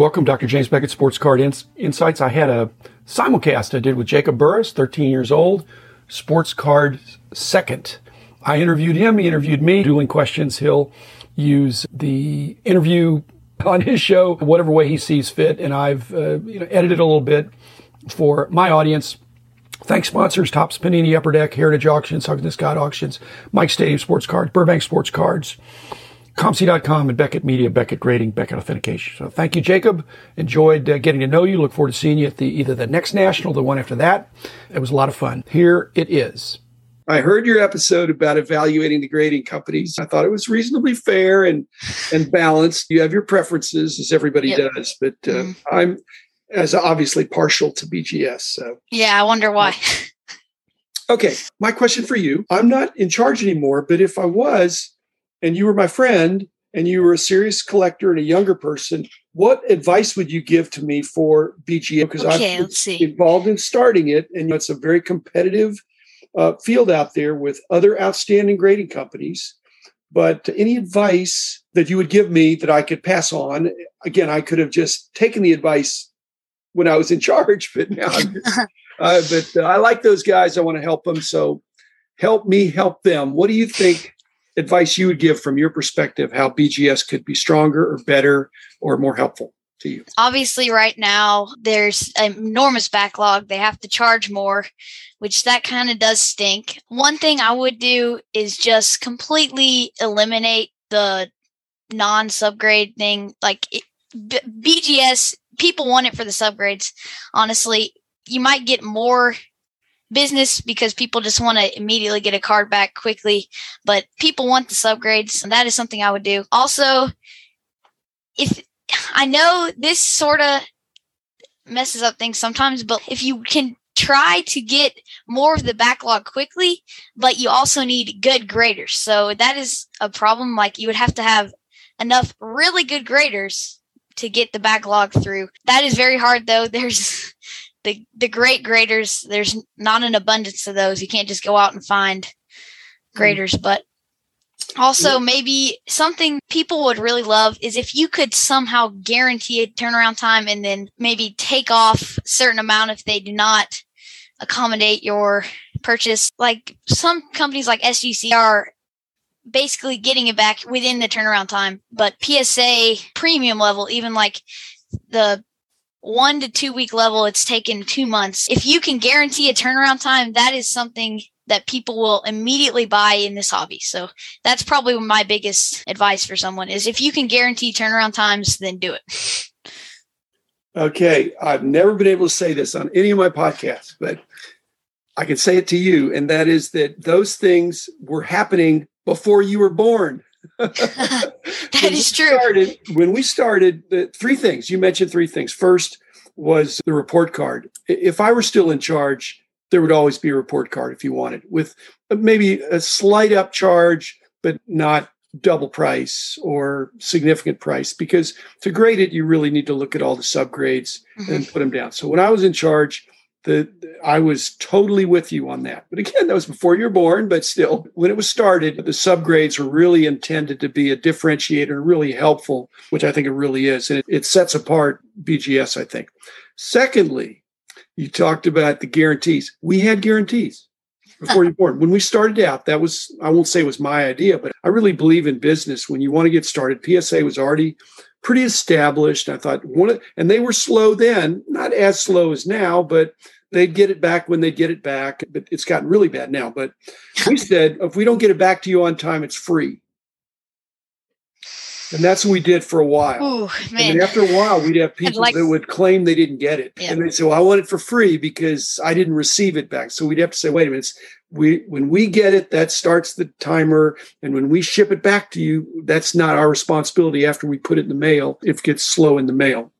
Welcome, Dr. James Beckett, Sports Card Insights. I had a simulcast I did with Jacob Burris, 13 years old, Sports Card Second. I interviewed him, he interviewed me. Dueling questions, he'll use the interview on his show, whatever way he sees fit, and I've edited a little bit for my audience. Thanks sponsors, Tops, Panini, Upper Deck, Heritage Auctions, Huggins and Scott Auctions, Mike Stadium Sports Cards, Burbank Sports Cards, Comcy.com, and Beckett Media, Beckett Grading, Beckett Authentication. So thank you, Jacob. Enjoyed getting to know you. Look forward to seeing you at either the next national, the one after that. It was a lot of fun. Here it is. I heard your episode about evaluating the grading companies. I thought it was reasonably fair and balanced. You have your preferences, as everybody does, but I'm as obviously partial to BGS. So yeah, I wonder why. Okay, my question for you. I'm not in charge anymore, but if I was, and you were my friend, and you were a serious collector and a younger person, what advice would you give to me for BGM? Because I've been involved in starting it, and it's a very competitive field out there with other outstanding grading companies. But any advice that you would give me that I could pass on? Again, I could have just taken the advice when I was in charge, but now I'm just, but I like those guys. I want to help them. So help me help them. What do you think? Advice you would give from your perspective, how BGS could be stronger or better or more helpful to you? Obviously, right now, there's an enormous backlog. They have to charge more, which that kind of does stink. One thing I would do is just completely eliminate the non-subgrade thing. Like BGS, people want it for the subgrades. Honestly, you might get more business because people just want to immediately get a card back quickly, but people want the subgrades, and that is something I would do. Also, if I know this sort of messes up things sometimes, but if you can try to get more of the backlog quickly, but you also need good graders. So that is a problem. Like, you would have to have enough really good graders to get the backlog through. That is very hard, though. There's the great graders, there's not an abundance of those. You can't just go out and find graders. But also, maybe something people would really love is if you could somehow guarantee a turnaround time and then maybe take off a certain amount if they do not accommodate your purchase. Like, some companies like SGC are basically getting it back within the turnaround time. But PSA premium level, even like the 1 to 2 week level, it's taken 2 months. If you can guarantee a turnaround time, that is something that people will immediately buy in this hobby. So that's probably my biggest advice for someone is if you can guarantee turnaround times, then do it. Okay. I've never been able to say this on any of my podcasts, but I can say it to you. And that is that those things were happening before you were born. When we started, three things. You mentioned three things. First was the report card. If I were still in charge, there would always be a report card if you wanted, with maybe a slight upcharge, but not double price or significant price. Because to grade it, you really need to look at all the subgrades and put them down. So when I was in charge, I was totally with you on that. But again, that was before you were born, but still, when it was started, the subgrades were really intended to be a differentiator, really helpful, which I think it really is. And it sets apart BGS, I think. Secondly, you talked about the guarantees. We had guarantees before you were born. When we started out, that was, I won't say it was my idea, but I really believe in business. When you want to get started, PSA was already pretty established. I thought, and they were slow then, not as slow as now, but they'd get it back when they'd get it back. But it's gotten really bad now. But we said, if we don't get it back to you on time, it's free. And that's what we did for a while. Ooh, man. And then after a while, we'd have people that would claim they didn't get it. Yeah. And they'd say, well, I want it for free because I didn't receive it back. So we'd have to say, wait a minute, when we get it, that starts the timer. And when we ship it back to you, that's not our responsibility after we put it in the mail, if it gets slow in the mail.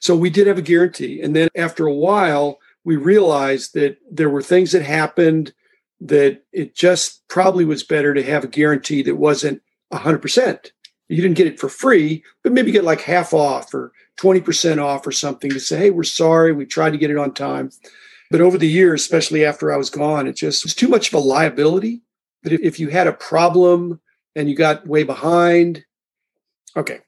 So we did have a guarantee. And then after a while, we realized that there were things that happened that it just probably was better to have a guarantee that wasn't 100%. You didn't get it for free, but maybe get like half off or 20% off or something to say, hey, we're sorry. We tried to get it on time. But over the years, especially after I was gone, it just was too much of a liability. But if you had a problem and you got way behind. Okay.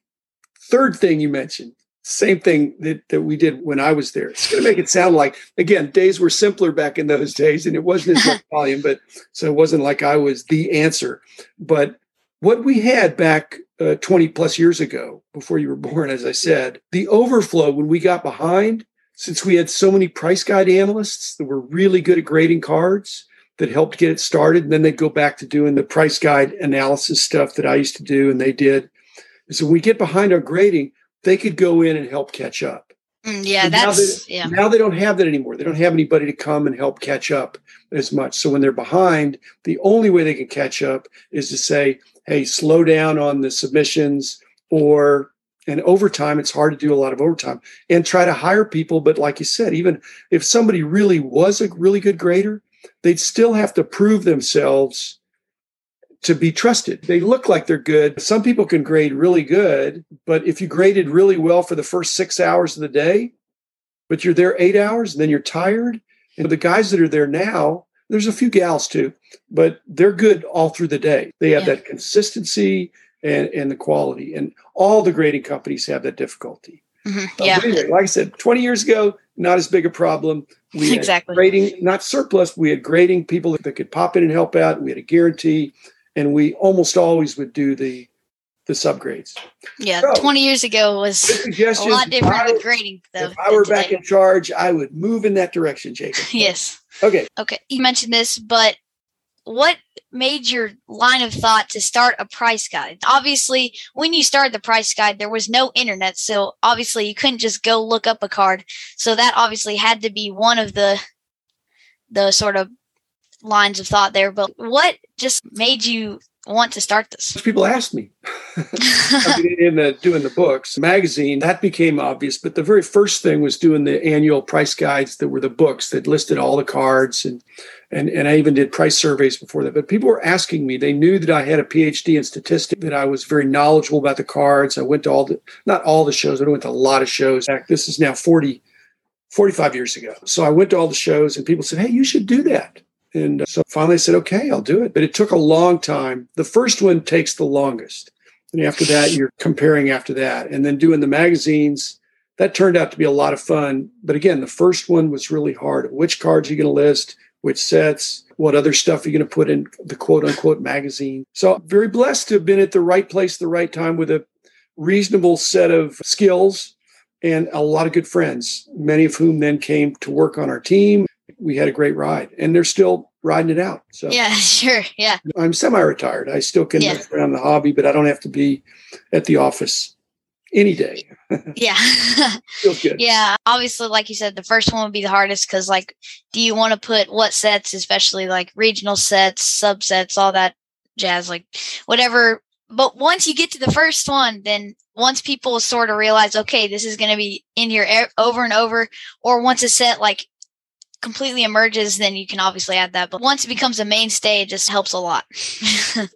Third thing you mentioned Same thing that we did when I was there. It's going to make it sound like, again, days were simpler back in those days, and it wasn't as much volume, but so it wasn't like I was the answer. But what we had back 20 plus years ago, before you were born, as I said, the overflow when we got behind, since we had so many price guide analysts that were really good at grading cards that helped get it started, and then they'd go back to doing the price guide analysis stuff that I used to do, and they did. And so when we get behind our grading, they could go in and help catch up. Yeah, now they don't have that anymore. They don't have anybody to come and help catch up as much. So when they're behind, the only way they can catch up is to say, hey, slow down on the submissions, and overtime, it's hard to do a lot of overtime, and try to hire people. But like you said, even if somebody really was a really good grader, they'd still have to prove themselves to be trusted. They look like they're good. Some people can grade really good, but if you graded really well for the first 6 hours of the day, but you're there 8 hours and then you're tired. And the guys that are there now, there's a few gals too, but they're good all through the day. They have that consistency and the quality, and all the grading companies have that difficulty. Mm-hmm. Yeah. Anyway, like I said, 20 years ago, not as big a problem. We had grading, not surplus. We had grading people that could pop in and help out. We had a guarantee. And we almost always would do the subgrades. Yeah, so, 20 years ago was a lot different with grading. Though, if I were back in charge, I would move in that direction, Jacob. Yes. Okay. Okay. You mentioned this, but what made your line of thought to start a price guide? Obviously, when you started the price guide, there was no internet. So obviously, you couldn't just go look up a card. So that obviously had to be one of the sort of lines of thought there, but what just made you want to start this? People asked me doing the books, magazine, that became obvious. But the very first thing was doing the annual price guides that were the books that listed all the cards. And I even did price surveys before that. But people were asking me, they knew that I had a PhD in statistics, that I was very knowledgeable about the cards. I went to not all the shows, but I went to a lot of shows. In fact, this is now 45 years ago. So I went to all the shows and people said, hey, you should do that. And so finally I said, okay, I'll do it. But it took a long time. The first one takes the longest. And after that, you're comparing after that. And then doing the magazines, that turned out to be a lot of fun. But again, the first one was really hard. Which cards are you going to list? Which sets? What other stuff are you going to put in the quote unquote magazine? So I'm very blessed to have been at the right place, the right time with a reasonable set of skills and a lot of good friends, many of whom then came to work on our team. We had a great ride, and they're still riding it out. So yeah, sure. Yeah. I'm semi-retired. I still can mess around the hobby, but I don't have to be at the office any day. Yeah. Feels good. Yeah. Obviously, like you said, the first one would be the hardest because, like, do you want to put what sets, especially like regional sets, subsets, all that jazz, like whatever. But once you get to the first one, then once people sort of realize, okay, this is going to be in here over and over, or once a set, like, completely emerges, then you can obviously add that. But once it becomes a mainstay, it just helps a lot.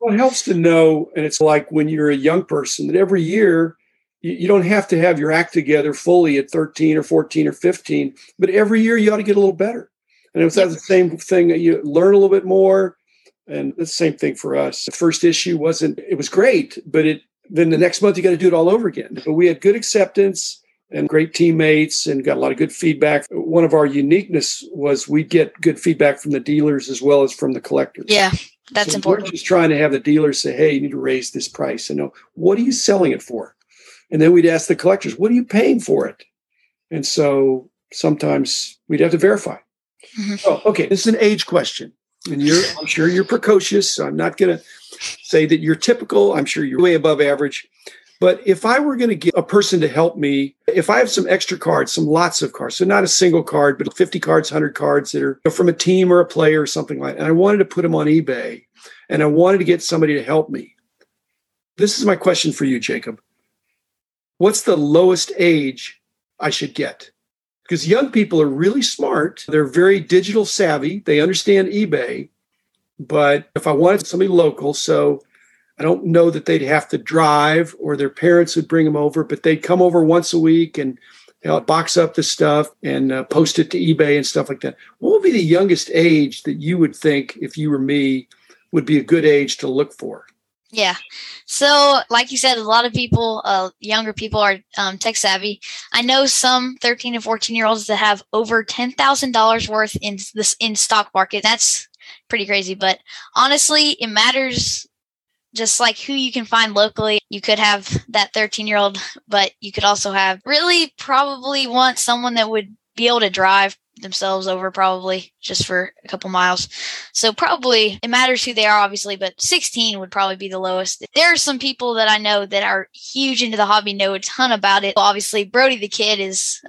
Well, it helps to know, and it's like when you're a young person, that every year you don't have to have your act together fully at 13 or 14 or 15, but every year you ought to get a little better. And it's the same thing. You learn a little bit more. And it's the same thing for us. The first issue it was great, but then the next month you got to do it all over again. But we had good acceptance and great teammates and got a lot of good feedback. One of our uniqueness was we'd get good feedback from the dealers as well as from the collectors. Yeah, that's important. We're just trying to have the dealers say, hey, you need to raise this price. And what are you selling it for? And then we'd ask the collectors, what are you paying for it? And so sometimes we'd have to verify. Mm-hmm. Oh, okay. This is an age question. And I'm sure you're precocious. So I'm not going to say that you're typical. I'm sure you're way above average. But if I were going to get a person to help me, if I have some extra cards, some lots of cards, so not a single card, but 50 cards, 100 cards that are from a team or a player or something like that, and I wanted to put them on eBay, and I wanted to get somebody to help me. This is my question for you, Jacob. What's the lowest age I should get? Because young people are really smart. They're very digital savvy. They understand eBay. But if I wanted somebody local, so I don't know that they'd have to drive or their parents would bring them over, but they'd come over once a week and box up the stuff and post it to eBay and stuff like that. What would be the youngest age that you would think, if you were me, would be a good age to look for? Yeah. So like you said, a lot of people, younger people are tech savvy. I know some 13 and 14 year olds that have over $10,000 worth in this in stock market. That's pretty crazy. But honestly, it matters just like who you can find locally. You could have that 13-year-old, but you could also have really probably want someone that would be able to drive themselves over probably just for a couple miles. So probably it matters who they are, obviously, but 16 would probably be the lowest. There are some people that I know that are huge into the hobby, know a ton about it. Obviously, Brody the Kid is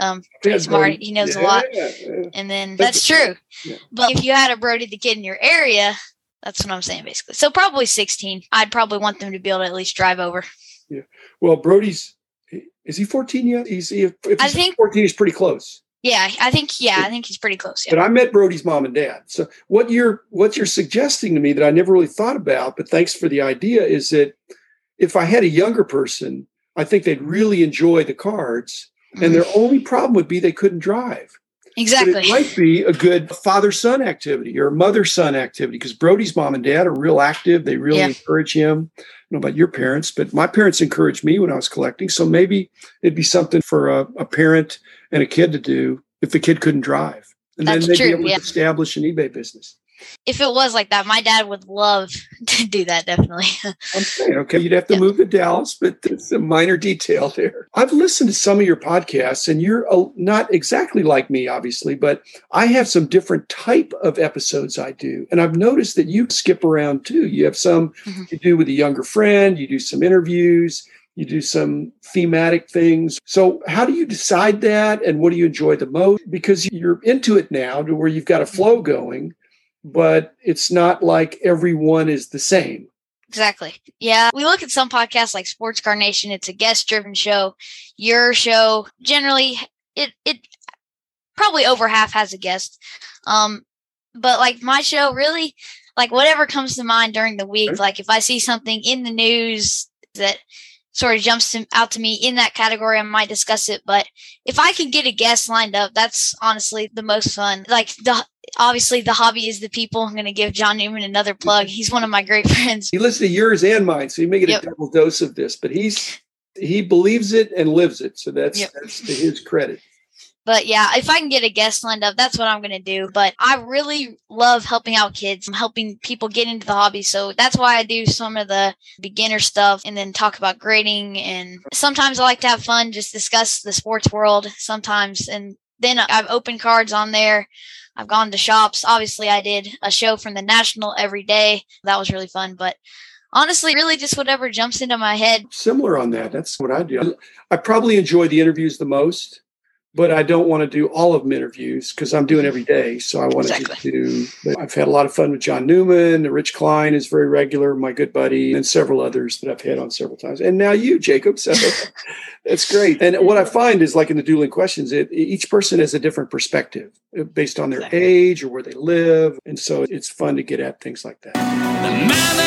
pretty smart. Brody. He knows a lot. Yeah. And then that's true. Yeah. But if you had a Brody the Kid in your area, that's what I'm saying, basically. So probably 16. I'd probably want them to be able to at least drive over. Yeah. Well, Brody's, is he 14 yet? If he's 14, he's pretty close. Yeah, I think he's pretty close. Yeah. But I met Brody's mom and dad. So what you're suggesting to me that I never really thought about, but thanks for the idea, is that if I had a younger person, I think they'd really enjoy the cards. Mm-hmm. And their only problem would be they couldn't drive. Exactly. But it might be a good father-son activity or mother-son activity because Brody's mom and dad are real active. They really encourage him. I don't know about your parents, but my parents encouraged me when I was collecting. So maybe it'd be something for a parent and a kid to do if the kid couldn't drive. And that's then they'd be able to establish an eBay business. If it was like that, my dad would love to do that, definitely. I'm saying, okay, you'd have to move to Dallas, but it's a minor detail there. I've listened to some of your podcasts, and you're not exactly like me, obviously, but I have some different type of episodes I do. And I've noticed that you skip around, too. You have some you do with a younger friend, you do some interviews, you do some thematic things. So how do you decide that, and what do you enjoy the most? Because you're into it now to where you've got a flow going. But it's not like everyone is the same. Exactly. Yeah. We look at some podcasts like Sports Card Nation. It's a guest-driven show. Your show, generally, it probably over half has a guest. But like my show, really, like whatever comes to mind during the week, like if I see something in the news that sort of jumps out to me in that category, I might discuss it. But if I can get a guest lined up, that's honestly the most fun. Like obviously, the hobby is the people. I'm going to give John Newman another plug. He's one of my great friends. He listened to yours and mine, so you may get a double dose of this. But he believes it and lives it, so that's to his credit. But yeah, if I can get a guest lined up, that's what I'm going to do. But I really love helping out kids. I'm helping people get into the hobby. So that's why I do some of the beginner stuff and then talk about grading. And sometimes I like to have fun, just discuss the sports world sometimes. And then I've opened cards on there. I've gone to shops. Obviously, I did a show from the National every day. That was really fun. But honestly, really just whatever jumps into my head. Similar on that. That's what I do. I probably enjoy the interviews the most, but I don't want to do all of them interviews because I'm doing every day. So I want to do. I've had a lot of fun with John Newman. Rich Klein is very regular, my good buddy, and several others that I've had on several times. And now you, Jacob. So that's great. And what I find is like in the dueling questions, each person has a different perspective based on their age or where they live. And so it's fun to get at things like that.